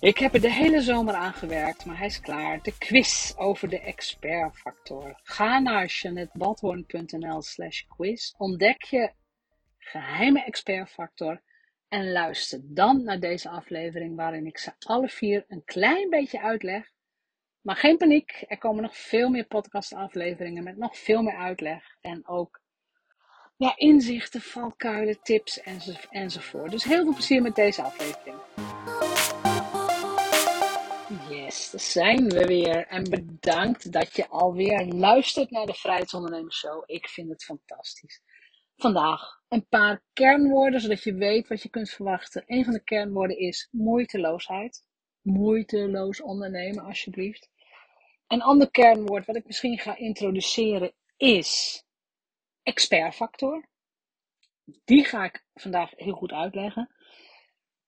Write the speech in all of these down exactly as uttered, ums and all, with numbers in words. Ik heb er de hele zomer aan gewerkt, maar hij is klaar. De quiz over de expertfactor. Ga naar jeanettebathoorn.nl slash quiz. Ontdek je geheime expertfactor en luister dan naar deze aflevering waarin ik ze alle vier een klein beetje uitleg. Maar geen paniek, er komen nog veel meer podcastafleveringen met nog veel meer uitleg en ook ja, inzichten, valkuilen, tips enzo, enzovoort. Dus heel veel plezier met deze aflevering. Yes, daar zijn we weer. En bedankt dat je alweer luistert naar de Vrijheidsondernemers Show. Ik vind het fantastisch. Vandaag een paar kernwoorden, zodat je weet wat je kunt verwachten. Een van de kernwoorden is moeiteloosheid. Moeiteloos ondernemen, alsjeblieft. Een ander kernwoord wat ik misschien ga introduceren is expertfactor. Die ga ik vandaag heel goed uitleggen.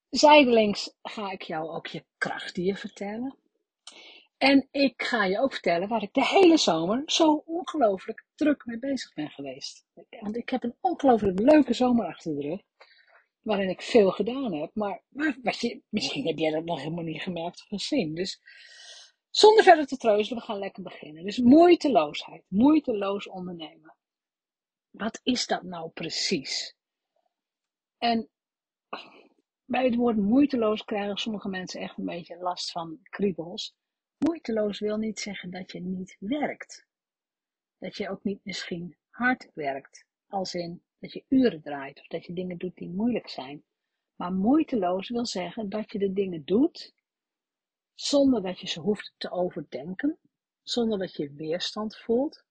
Zijdelings ga ik jou ook je krachtdier vertellen. En ik ga je ook vertellen waar ik de hele zomer zo ongelooflijk druk mee bezig ben geweest. Want ik heb een ongelooflijk leuke zomer achter de rug. Waarin ik veel gedaan heb. Maar, maar wat je, misschien heb jij dat nog helemaal niet gemerkt of gezien. Dus zonder verder te treuzelen, we gaan lekker beginnen. Dus moeiteloosheid. Moeiteloos ondernemen. Wat is dat nou precies? En bij het woord moeiteloos krijgen sommige mensen echt een beetje last van kriebels. Moeiteloos wil niet zeggen dat je niet werkt. Dat je ook niet misschien hard werkt. Als in dat je uren draait of dat je dingen doet die moeilijk zijn. Maar moeiteloos wil zeggen dat je de dingen doet zonder dat je ze hoeft te overdenken. Zonder dat je weerstand voelt.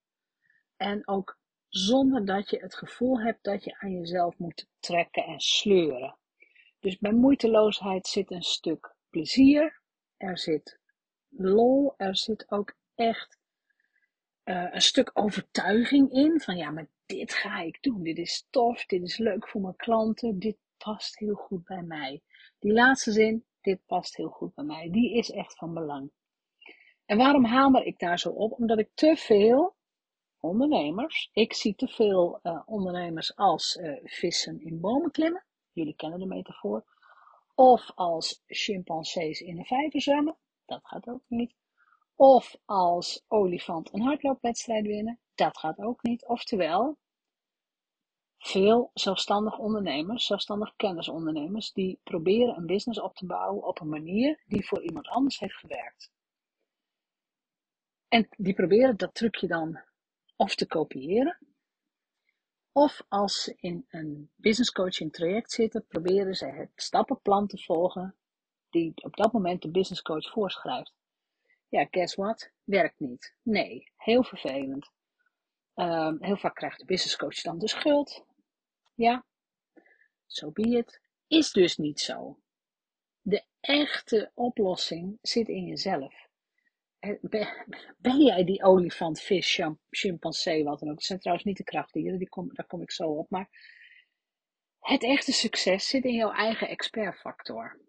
En ook zonder dat je het gevoel hebt dat je aan jezelf moet trekken en sleuren. Dus bij moeiteloosheid zit een stuk plezier, er zit lol, er zit ook echt uh, een stuk overtuiging in. Van ja, maar dit ga ik doen, dit is tof, dit is leuk voor mijn klanten, dit past heel goed bij mij. Die laatste zin, dit past heel goed bij mij, die is echt van belang. En waarom hamer ik daar zo op? Omdat ik te veel ondernemers, ik zie te veel uh, ondernemers als uh, vissen in bomen klimmen. Jullie kennen de metafoor. Of als chimpansees in een vijver zwemmen. Dat gaat ook niet. Of als olifant een hardloopwedstrijd winnen. Dat gaat ook niet. Oftewel, veel zelfstandig ondernemers, zelfstandig kennisondernemers, die proberen een business op te bouwen op een manier die voor iemand anders heeft gewerkt. En die proberen dat trucje dan of te kopiëren. Of als ze in een business coaching traject zitten, proberen ze het stappenplan te volgen die op dat moment de business coach voorschrijft. Ja, guess what? Werkt niet. Nee, heel vervelend. Um, heel vaak krijgt de business coach dan de schuld. Ja, so be it. Is dus niet zo. De echte oplossing zit in jezelf. Ben jij die olifant, vis, chimpansee, wat dan ook. Dat zijn trouwens niet de krachtdieren, die kom, daar kom ik zo op. Maar het echte succes zit in jouw eigen expertfactor.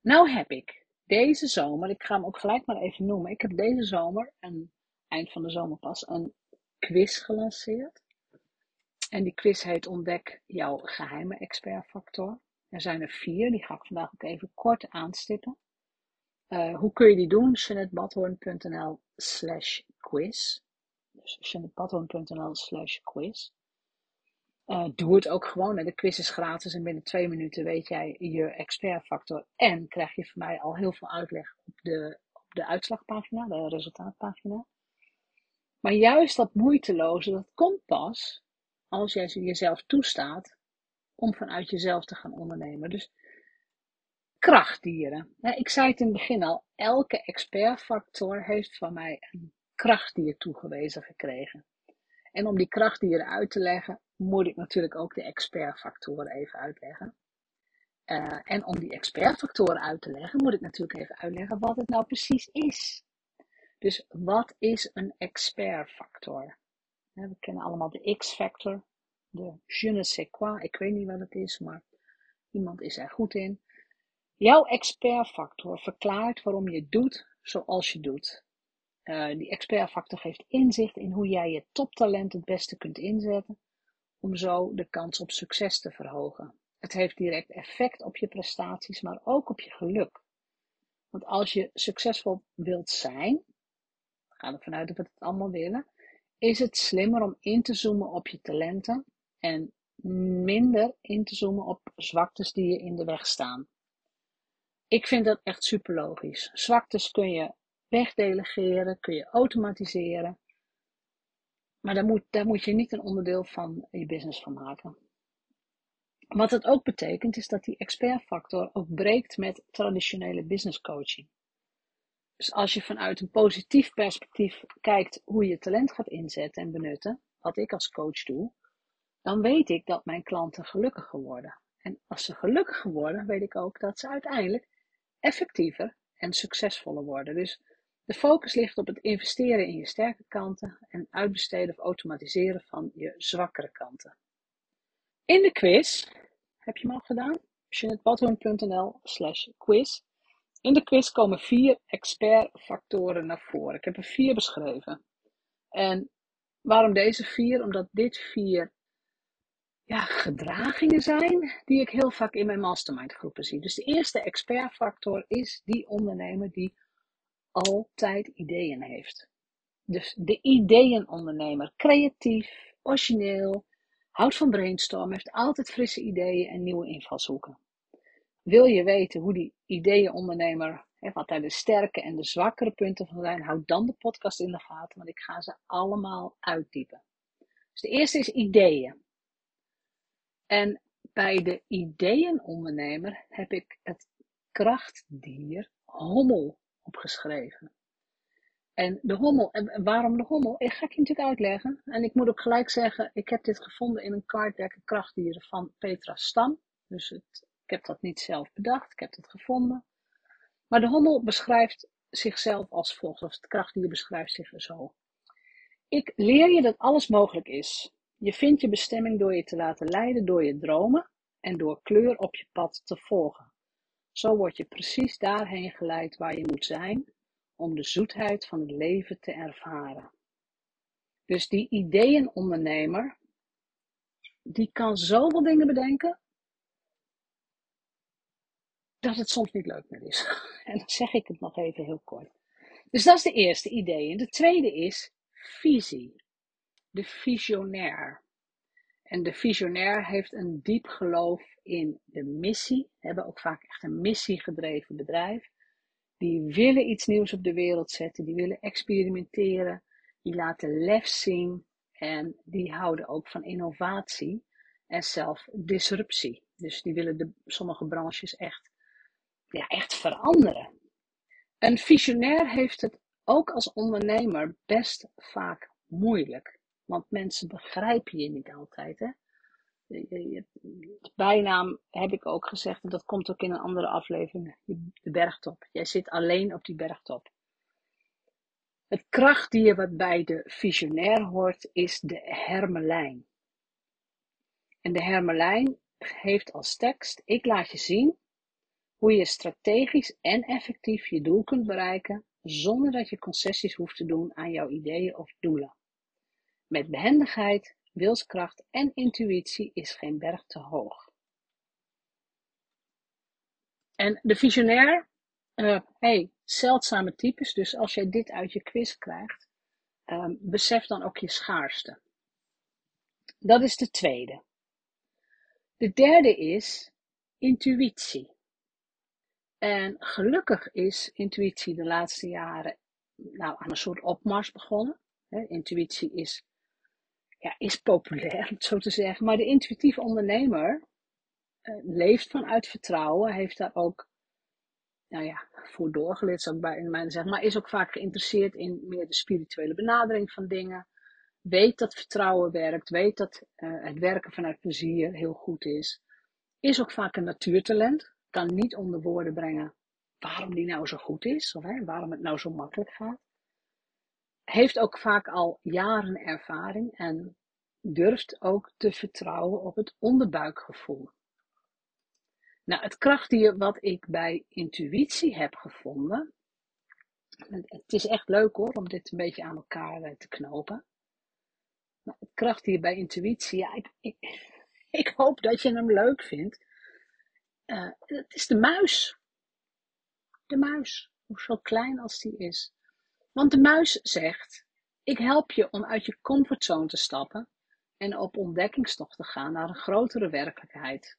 Nou heb ik deze zomer, ik ga hem ook gelijk maar even noemen. Ik heb deze zomer, en eind van de zomer pas, een quiz gelanceerd. En die quiz heet Ontdek jouw geheime expertfactor. Er zijn er vier, die ga ik vandaag ook even kort aanstippen. Uh, hoe kun je die doen? jeanettebathoorn.nl slash quiz. Dus jeanettebathoorn.nl slash quiz. Uh, doe het ook gewoon. De quiz is gratis en binnen twee minuten weet jij je expertfactor. En krijg je van mij al heel veel uitleg op de, op de uitslagpagina, de resultaatpagina. Maar juist dat moeiteloze, dat komt pas als jij jezelf toestaat om vanuit jezelf te gaan ondernemen. Dus krachtdieren. Ik zei het in het begin al, elke expertfactor heeft van mij een krachtdier toegewezen gekregen. En om die krachtdieren uit te leggen, moet ik natuurlijk ook de expertfactoren even uitleggen. Uh, en om die expertfactoren uit te leggen, moet ik natuurlijk even uitleggen wat het nou precies is. Dus wat is een expertfactor? We kennen allemaal de X-factor, de je ne sais quoi, ik weet niet wat het is, maar iemand is er goed in. Jouw expertfactor verklaart waarom je doet zoals je doet. Uh, die expertfactor geeft inzicht in hoe jij je toptalent het beste kunt inzetten, om zo de kans op succes te verhogen. Het heeft direct effect op je prestaties, maar ook op je geluk. Want als je succesvol wilt zijn, gaan we ervan uit dat we het allemaal willen, is het slimmer om in te zoomen op je talenten en minder in te zoomen op zwaktes die je in de weg staan. Ik vind dat echt super logisch. Zwaktes kun je wegdelegeren, kun je automatiseren. Maar daar moet, daar moet je niet een onderdeel van je business van maken. Wat het ook betekent is dat die expertfactor ook breekt met traditionele business coaching. Dus als je vanuit een positief perspectief kijkt hoe je talent gaat inzetten en benutten, wat ik als coach doe, dan weet ik dat mijn klanten gelukkiger worden. En als ze gelukkiger worden, weet ik ook dat ze uiteindelijk effectiever en succesvoller worden. Dus de focus ligt op het investeren in je sterke kanten en uitbesteden of automatiseren van je zwakkere kanten. In de quiz, heb je hem al gedaan? Jeanette Bathoorn punt n l slash quiz. In de quiz komen vier expertfactoren naar voren. Ik heb er vier beschreven. En waarom deze vier? Omdat dit vier ja, gedragingen zijn die ik heel vaak in mijn mastermind groepen zie. Dus de eerste expertfactor is die ondernemer die altijd ideeën heeft. Dus de ideeënondernemer, creatief, origineel. Houdt van brainstormen, heeft altijd frisse ideeën en nieuwe invalshoeken. Wil je weten hoe die ideeënondernemer, wat daar de sterke en de zwakkere punten van zijn, houd dan de podcast in de gaten, want ik ga ze allemaal uitdiepen. Dus de eerste is ideeën. En bij de ideeënondernemer heb ik het krachtdier hommel opgeschreven. En de hommel, en waarom de hommel? Ik ga ik je natuurlijk uitleggen. En ik moet ook gelijk zeggen, ik heb dit gevonden in een kaartdek krachtdieren van Petra Stam. Dus het, ik heb dat niet zelf bedacht, ik heb het gevonden. Maar de hommel beschrijft zichzelf als volgt, of het krachtdier beschrijft zich zo. Ik leer je dat alles mogelijk is. Je vindt je bestemming door je te laten leiden, door je dromen en door kleur op je pad te volgen. Zo word je precies daarheen geleid waar je moet zijn, om de zoetheid van het leven te ervaren. Dus die ideeënondernemer, die kan zoveel dingen bedenken, dat het soms niet leuk meer is. En dan zeg ik het nog even heel kort. Dus dat is de eerste idee. En de tweede is visie. De visionair. En de visionair heeft een diep geloof in de missie. We hebben ook vaak echt een missiegedreven bedrijf. Die willen iets nieuws op de wereld zetten, die willen experimenteren, die laten lef zien en die houden ook van innovatie en zelfdisruptie. Dus die willen de, sommige branches echt, ja, echt veranderen. Een visionair heeft het ook als ondernemer best vaak moeilijk, want mensen begrijpen je niet altijd, hè? De bijnaam heb ik ook gezegd, en dat komt ook in een andere aflevering, de bergtop. Jij zit alleen op die bergtop. Het krachtdier wat bij de visionair hoort is de hermelijn. En de hermelijn heeft als tekst, ik laat je zien hoe je strategisch en effectief je doel kunt bereiken, zonder dat je concessies hoeft te doen aan jouw ideeën of doelen. Met behendigheid, wilskracht en intuïtie is geen berg te hoog. En de visionair, uh, hey, zeldzame types, dus als jij dit uit je quiz krijgt, um, besef dan ook je schaarste. Dat is de tweede. De derde is intuïtie. En gelukkig is intuïtie de laatste jaren nou, aan een soort opmars begonnen. He, intuïtie is, ja, is populair, om het zo te zeggen. Maar de intuïtieve ondernemer uh, leeft vanuit vertrouwen, heeft daar ook nou ja, voor doorgeleerd, zou ik bij mij zeggen. Maar is ook vaak geïnteresseerd in meer de spirituele benadering van dingen. Weet dat vertrouwen werkt, weet dat uh, het werken vanuit plezier heel goed is. Is ook vaak een natuurtalent. Kan niet onder woorden brengen waarom die nou zo goed is. Of hè, waarom het nou zo makkelijk gaat. Heeft ook vaak al jaren ervaring. En durft ook te vertrouwen op het onderbuikgevoel. Nou, het krachtdier wat ik bij intuïtie heb gevonden. Het is echt leuk hoor, om dit een beetje aan elkaar te knopen. Maar het krachtdier bij intuïtie, ja, ik, ik, ik hoop dat je hem leuk vindt. Uh, het is de muis. De muis, hoe zo klein als die is. Want de muis zegt, ik help je om uit je comfortzone te stappen en op ontdekkingstocht te gaan naar een grotere werkelijkheid.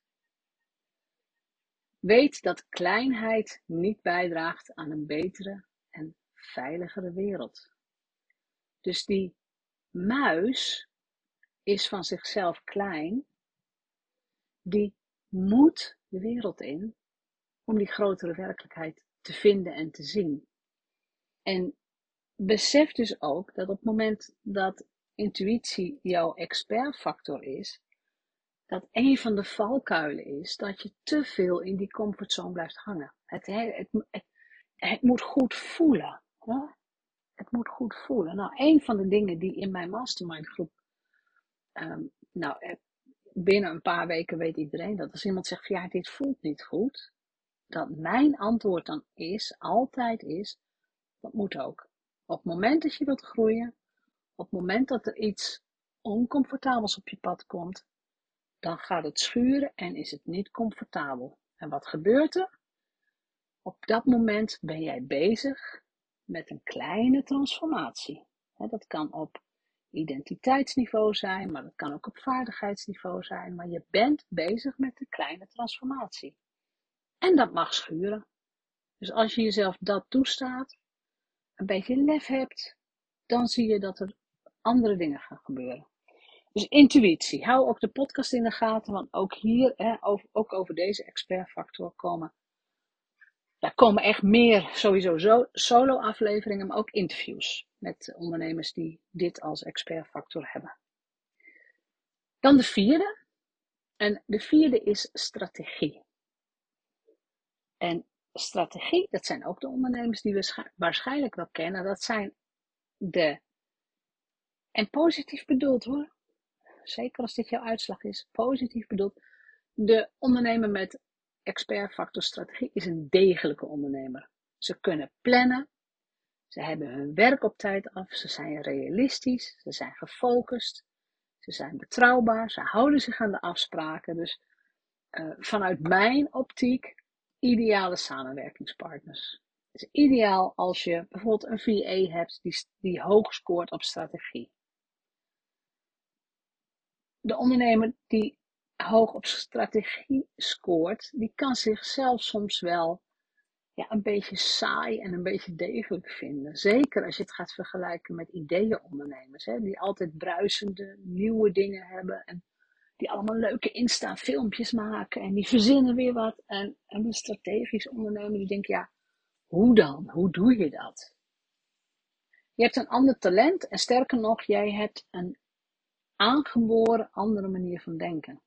Weet dat kleinheid niet bijdraagt aan een betere en veiligere wereld. Dus die muis is van zichzelf klein, die moet de wereld in om die grotere werkelijkheid te vinden en te zien. En besef dus ook dat op het moment dat intuïtie jouw expertfactor is, dat een van de valkuilen is dat je te veel in die comfortzone blijft hangen. Het, het, het, het moet goed voelen. Hè? Het moet goed voelen. Nou, een van de dingen die in mijn mastermindgroep, um, nou, binnen een paar weken weet iedereen dat. Als iemand zegt, ja, dit voelt niet goed. Dat mijn antwoord dan is, altijd is, dat moet ook. Op het moment dat je wilt groeien, op het moment dat er iets oncomfortabels op je pad komt, dan gaat het schuren en is het niet comfortabel. En wat gebeurt er? Op dat moment ben jij bezig met een kleine transformatie. Dat kan op identiteitsniveau zijn, maar dat kan ook op vaardigheidsniveau zijn. Maar je bent bezig met een kleine transformatie. En dat mag schuren. Dus als je jezelf dat toestaat, een beetje lef hebt, dan zie je dat er andere dingen gaan gebeuren. Dus intuïtie. Hou ook de podcast in de gaten, want ook hier, hè, over, ook over deze expertfactor komen. Daar komen echt meer sowieso zo, solo afleveringen, maar ook interviews met ondernemers die dit als expertfactor hebben. Dan de vierde. En de vierde is strategie. En strategie, dat zijn ook de ondernemers die we waarschijnlijk wel kennen. Dat zijn de, en positief bedoeld hoor. Zeker als dit jouw uitslag is, positief bedoeld. De ondernemer met expertfactor strategie is een degelijke ondernemer. Ze kunnen plannen. Ze hebben hun werk op tijd af. Ze zijn realistisch. Ze zijn gefocust. Ze zijn betrouwbaar. Ze houden zich aan de afspraken. Dus uh, vanuit mijn optiek, ideale samenwerkingspartners. Het is ideaal als je bijvoorbeeld een V A hebt die, die hoog scoort op strategie. De ondernemer die hoog op strategie scoort, die kan zichzelf soms wel ja, een beetje saai en een beetje degelijk vinden. Zeker als je het gaat vergelijken met ideeënondernemers, hè, die altijd bruisende, nieuwe dingen hebben. En die allemaal leuke Insta-filmpjes maken en die verzinnen weer wat. En, en een strategisch ondernemer die denkt, ja, hoe dan? Hoe doe je dat? Je hebt een ander talent en sterker nog, jij hebt een aangeboren andere manier van denken.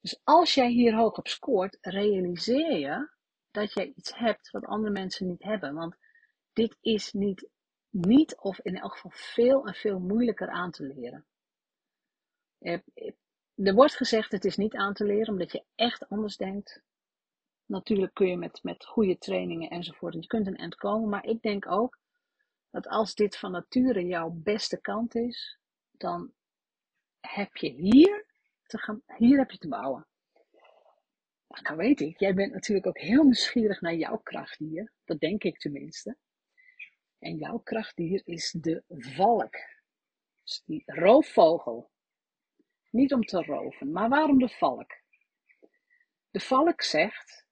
Dus als jij hier hoog op scoort, realiseer je dat jij iets hebt wat andere mensen niet hebben. Want dit is niet, niet of in elk geval veel en veel moeilijker aan te leren. Er wordt gezegd, het is niet aan te leren, omdat je echt anders denkt. Natuurlijk kun je met, met goede trainingen enzovoort, je kunt een eind komen. Maar ik denk ook, dat als dit van nature jouw beste kant is, dan heb je hier te gaan, hier heb je te bouwen. Nou weet ik, jij bent natuurlijk ook heel nieuwsgierig naar jouw krachtdier. Dat denk ik tenminste. En jouw krachtdier is de valk. Dus die roofvogel. Niet om te roven, maar waarom de valk? De valk zegt,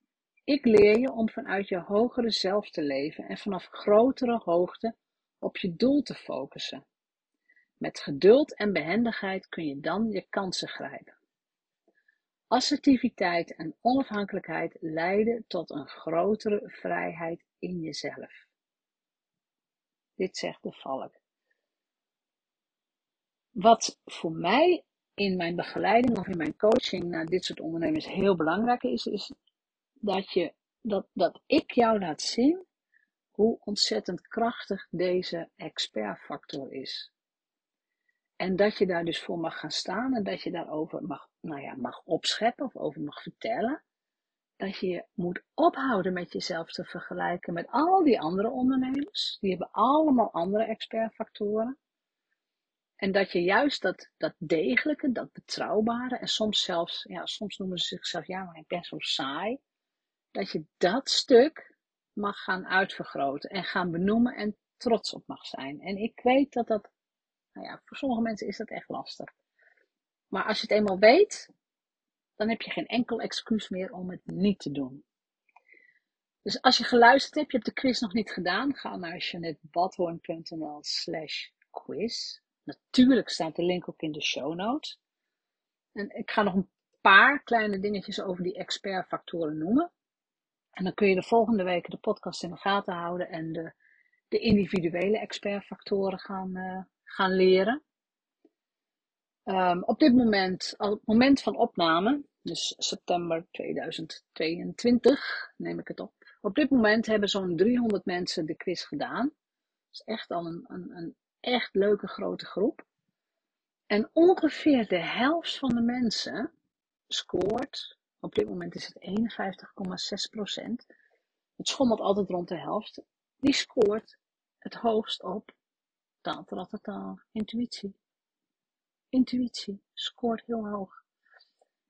Ik leer je om vanuit je hogere zelf te leven en vanaf grotere hoogte op je doel te focussen. Met geduld en behendigheid kun je dan je kansen grijpen. Assertiviteit en onafhankelijkheid leiden tot een grotere vrijheid in jezelf. Dit zegt de valk. Wat voor mij in mijn begeleiding of in mijn coaching naar dit soort ondernemers heel belangrijk is, is dat, je, dat, dat ik jou laat zien hoe ontzettend krachtig deze expertfactor is. En dat je daar dus voor mag gaan staan en dat je daarover mag, nou ja, mag opscheppen of over mag vertellen. Dat je je moet ophouden met jezelf te vergelijken met al die andere ondernemers. Die hebben allemaal andere expertfactoren. En dat je juist dat, dat degelijke, dat betrouwbare en soms zelfs, ja, soms noemen ze zichzelf, ja, maar ik ben zo saai. Dat je dat stuk mag gaan uitvergroten en gaan benoemen en trots op mag zijn. En ik weet dat dat, nou ja, voor sommige mensen is dat echt lastig. Maar als je het eenmaal weet, dan heb je geen enkel excuus meer om het niet te doen. Dus als je geluisterd hebt, je hebt de quiz nog niet gedaan, ga naar jeanettebathoorn.nl slash quiz. Natuurlijk staat de link ook in de show notes. En ik ga nog een paar kleine dingetjes over die expertfactoren noemen. En dan kun je de volgende weken de podcast in de gaten houden en de, de individuele expertfactoren gaan, uh, gaan leren. Um, op dit moment, op het moment van opname, dus september tweeduizend tweeëntwintig, neem ik het op. Op dit moment hebben zo'n driehonderd mensen de quiz gedaan. Dat is echt al een, een, een echt leuke grote groep. En ongeveer de helft van de mensen scoort, op dit moment is het eenenvijftig komma zes procent. Het schommelt altijd rond de helft. Die scoort het hoogst op taal, taal, taal, intuïtie. Intuïtie scoort heel hoog.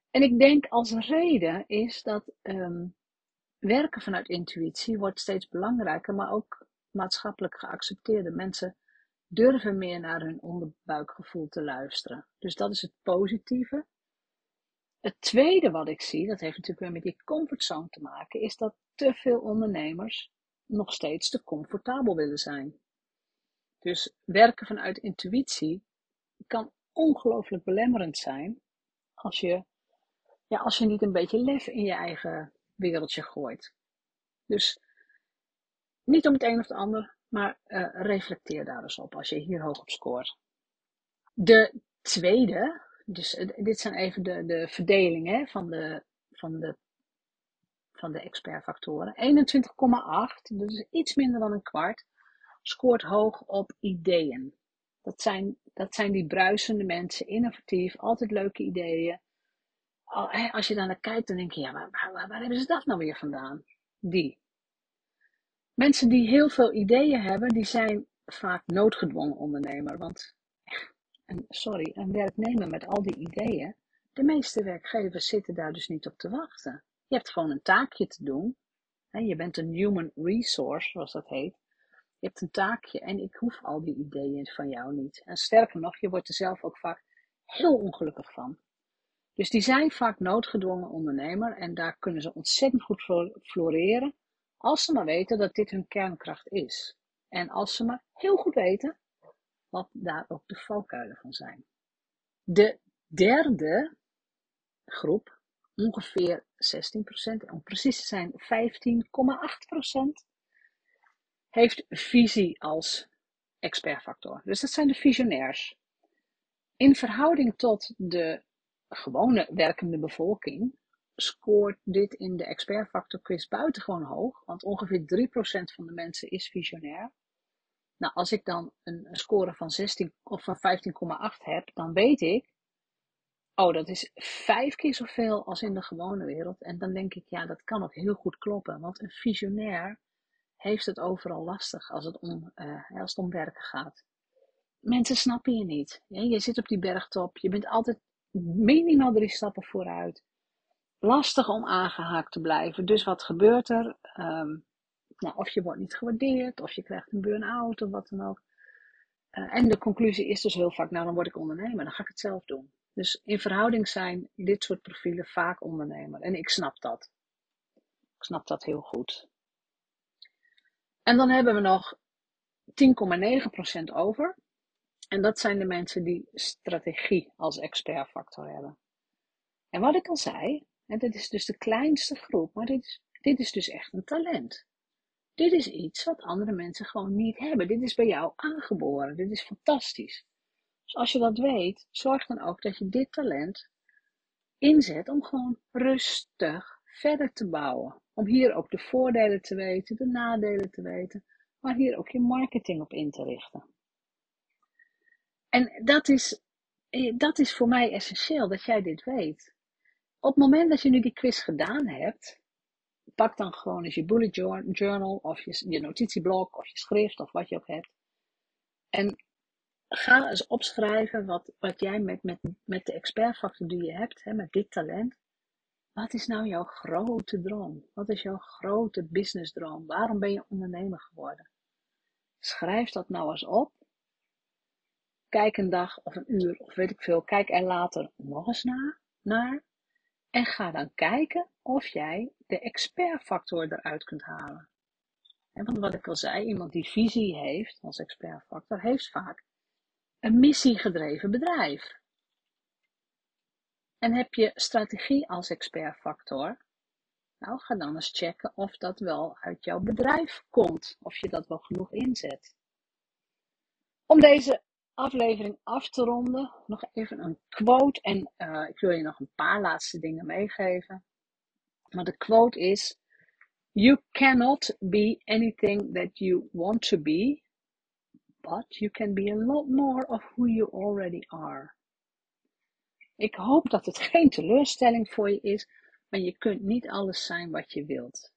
En ik denk als reden is dat um, werken vanuit intuïtie wordt steeds belangrijker, maar ook maatschappelijk geaccepteerde mensen durven meer naar hun onderbuikgevoel te luisteren. Dus dat is het positieve. Het tweede wat ik zie, dat heeft natuurlijk weer met die comfortzone te maken, is dat te veel ondernemers nog steeds te comfortabel willen zijn. Dus werken vanuit intuïtie kan ongelooflijk belemmerend zijn als je, ja, als je niet een beetje lef in je eigen wereldje gooit. Dus niet om het een of het ander, maar uh, reflecteer daar eens op als je hier hoog op scoort. De tweede, dus uh, dit zijn even de, de verdelingen van de, van de, van de expertfactoren. eenentwintig komma acht, dus iets minder dan een kwart, scoort hoog op ideeën. Dat zijn, dat zijn die bruisende mensen, innovatief, altijd leuke ideeën. Als je daar naar kijkt, dan denk je, ja, waar, waar, waar hebben ze dat nou weer vandaan? Die. Mensen die heel veel ideeën hebben, die zijn vaak noodgedwongen ondernemer. Want, en sorry, een werknemer met al die ideeën, de meeste werkgevers zitten daar dus niet op te wachten. Je hebt gewoon een taakje te doen. Je bent een human resource, zoals dat heet. Je hebt een taakje en ik hoef al die ideeën van jou niet. En sterker nog, je wordt er zelf ook vaak heel ongelukkig van. Dus die zijn vaak noodgedwongen ondernemer en daar kunnen ze ontzettend goed floreren. Als ze maar weten dat dit hun kernkracht is. En als ze maar heel goed weten wat daar ook de valkuilen van zijn. De derde groep, ongeveer zestien procent, om precies te zijn vijftien komma acht procent, heeft visie als expertfactor. Dus dat zijn de visionairs. In verhouding tot de gewone werkende bevolking scoort dit in de expertfactor quiz buitengewoon hoog, want ongeveer drie procent van de mensen is visionair. Nou, als ik dan een score van zestien of van vijftien komma acht heb, dan weet ik, oh, dat is vijf keer zoveel als in de gewone wereld. En dan denk ik, ja, dat kan ook heel goed kloppen, want een visionair heeft het overal lastig als het om, uh, als het om werken gaat. Mensen snappen je niet. Je zit op die bergtop, je bent altijd minimaal drie stappen vooruit. Lastig om aangehaakt te blijven. Dus wat gebeurt er? Um, nou, of je wordt niet gewaardeerd, of je krijgt een burn-out, of wat dan ook. Uh, en de conclusie is dus heel vaak, nou dan word ik ondernemer, dan ga ik het zelf doen. Dus in verhouding zijn dit soort profielen vaak ondernemer. En ik snap dat. Ik snap dat heel goed. En dan hebben we nog tien komma negen procent over. En dat zijn de mensen die strategie als expertfactor hebben. En wat ik al zei, en dit is dus de kleinste groep, maar dit is, dit is dus echt een talent. Dit is iets wat andere mensen gewoon niet hebben. Dit is bij jou aangeboren. Dit is fantastisch. Dus als je dat weet, zorg dan ook dat je dit talent inzet om gewoon rustig verder te bouwen. Om hier ook de voordelen te weten, de nadelen te weten, maar hier ook je marketing op in te richten. En dat is, dat is voor mij essentieel, dat jij dit weet. Op het moment dat je nu die quiz gedaan hebt, pak dan gewoon eens je bullet journal of je, je notitieblok of je schrift of wat je ook hebt. En ga eens opschrijven wat, wat jij met, met, met de expertfactor die je hebt, hè, met dit talent. Wat is nou jouw grote droom? Wat is jouw grote businessdroom? Waarom ben je ondernemer geworden? Schrijf dat nou eens op. Kijk een dag of een uur of weet ik veel. Kijk er later nog eens naar. naar. En ga dan kijken of jij de expertfactor eruit kunt halen. En want wat ik al zei, iemand die visie heeft als expertfactor, heeft vaak een missiegedreven bedrijf. En heb je strategie als expertfactor? Nou, ga dan eens checken of dat wel uit jouw bedrijf komt. Of je dat wel genoeg inzet. Om deze aflevering af te ronden, nog even een quote. En uh, ik wil je nog een paar laatste dingen meegeven. Maar de quote is: You cannot be anything that you want to be. But you can be a lot more of who you already are. Ik hoop dat het geen teleurstelling voor je is, maar je kunt niet alles zijn wat je wilt.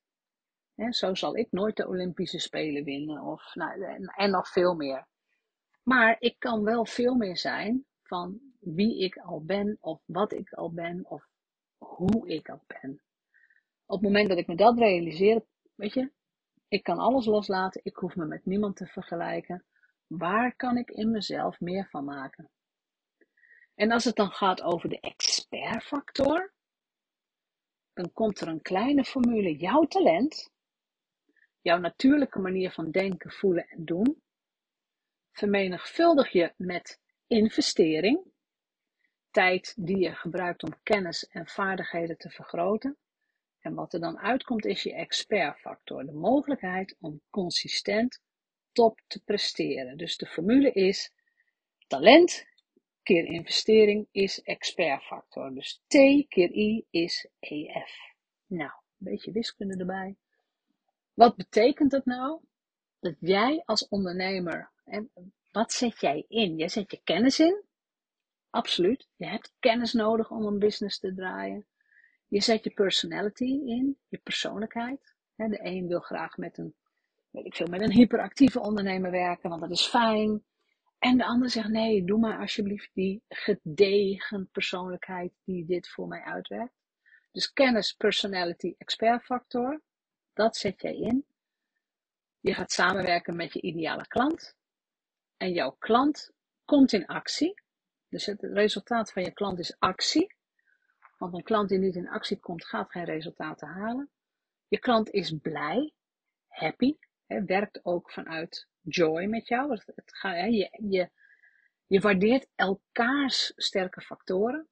He, zo zal ik nooit de Olympische Spelen winnen of, nou, en nog veel meer. Maar ik kan wel veel meer zijn van wie ik al ben of wat ik al ben of hoe ik al ben. Op het moment dat ik me dat realiseer, weet je, ik kan alles loslaten, ik hoef me met niemand te vergelijken. Waar kan ik in mezelf meer van maken? En als het dan gaat over de expertfactor, dan komt er een kleine formule. Jouw talent, jouw natuurlijke manier van denken, voelen en doen, vermenigvuldig je met investering, tijd die je gebruikt om kennis en vaardigheden te vergroten. En wat er dan uitkomt is je expertfactor, de mogelijkheid om consistent top te presteren. Dus de formule is talent keer investering is expertfactor. Dus T keer I is E F. Nou, een beetje wiskunde erbij. Wat betekent dat nou? Dat jij als ondernemer, en wat zet jij in? Jij zet je kennis in. Absoluut. Je hebt kennis nodig om een business te draaien. Je zet je personality in, je persoonlijkheid. De een wil graag met een, weet ik veel, met een hyperactieve ondernemer werken, want dat is fijn. En de ander zegt, nee, doe maar alsjeblieft die gedegen persoonlijkheid die dit voor mij uitwerkt. Dus kennis, personality, expertfactor, dat zet jij in. Je gaat samenwerken met je ideale klant. En jouw klant komt in actie. Dus het resultaat van je klant is actie. Want een klant die niet in actie komt, gaat geen resultaten halen. Je klant is blij, happy, hè, werkt ook vanuit joy met jou. Het, het, je, je, je waardeert elkaars sterke factoren.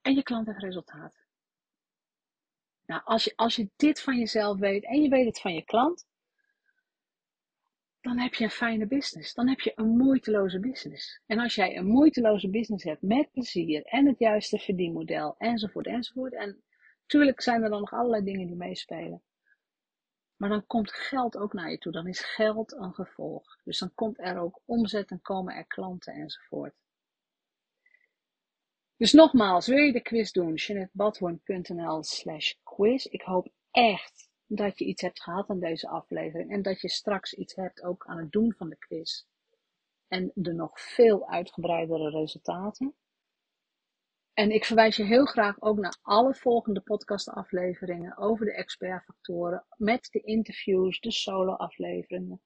En je klant heeft resultaat. Nou, als je, als je dit van jezelf weet en je weet het van je klant, dan heb je een fijne business. Dan heb je een moeiteloze business. En als jij een moeiteloze business hebt met plezier en het juiste verdienmodel enzovoort enzovoort. En natuurlijk zijn er dan nog allerlei dingen die meespelen. Maar dan komt geld ook naar je toe. Dan is geld een gevolg. Dus dan komt er ook omzet en komen er klanten enzovoort. Dus nogmaals, wil je de quiz doen? jeanette bathoorn punt n l slash quiz. Ik hoop echt dat je iets hebt gehad aan deze aflevering. En dat je straks iets hebt ook aan het doen van de quiz. En de nog veel uitgebreidere resultaten. En ik verwijs je heel graag ook naar alle volgende podcastafleveringen over de expertfactoren, met de interviews, de solo-afleveringen.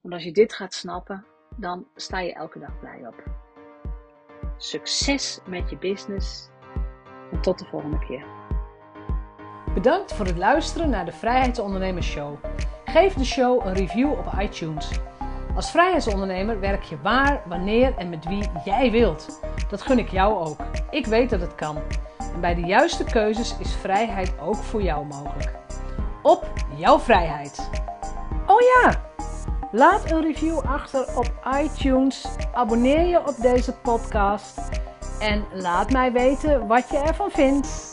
Want als je dit gaat snappen, dan sta je elke dag blij op. Succes met je business en tot de volgende keer. Bedankt voor het luisteren naar de Vrijheidsondernemer Show. Geef de show een review op iTunes. Als vrijheidsondernemer werk je waar, wanneer en met wie jij wilt. Dat gun ik jou ook. Ik weet dat het kan. En bij de juiste keuzes is vrijheid ook voor jou mogelijk. Op jouw vrijheid! Oh ja! Laat een review achter op iTunes. Abonneer je op deze podcast. En laat mij weten wat je ervan vindt.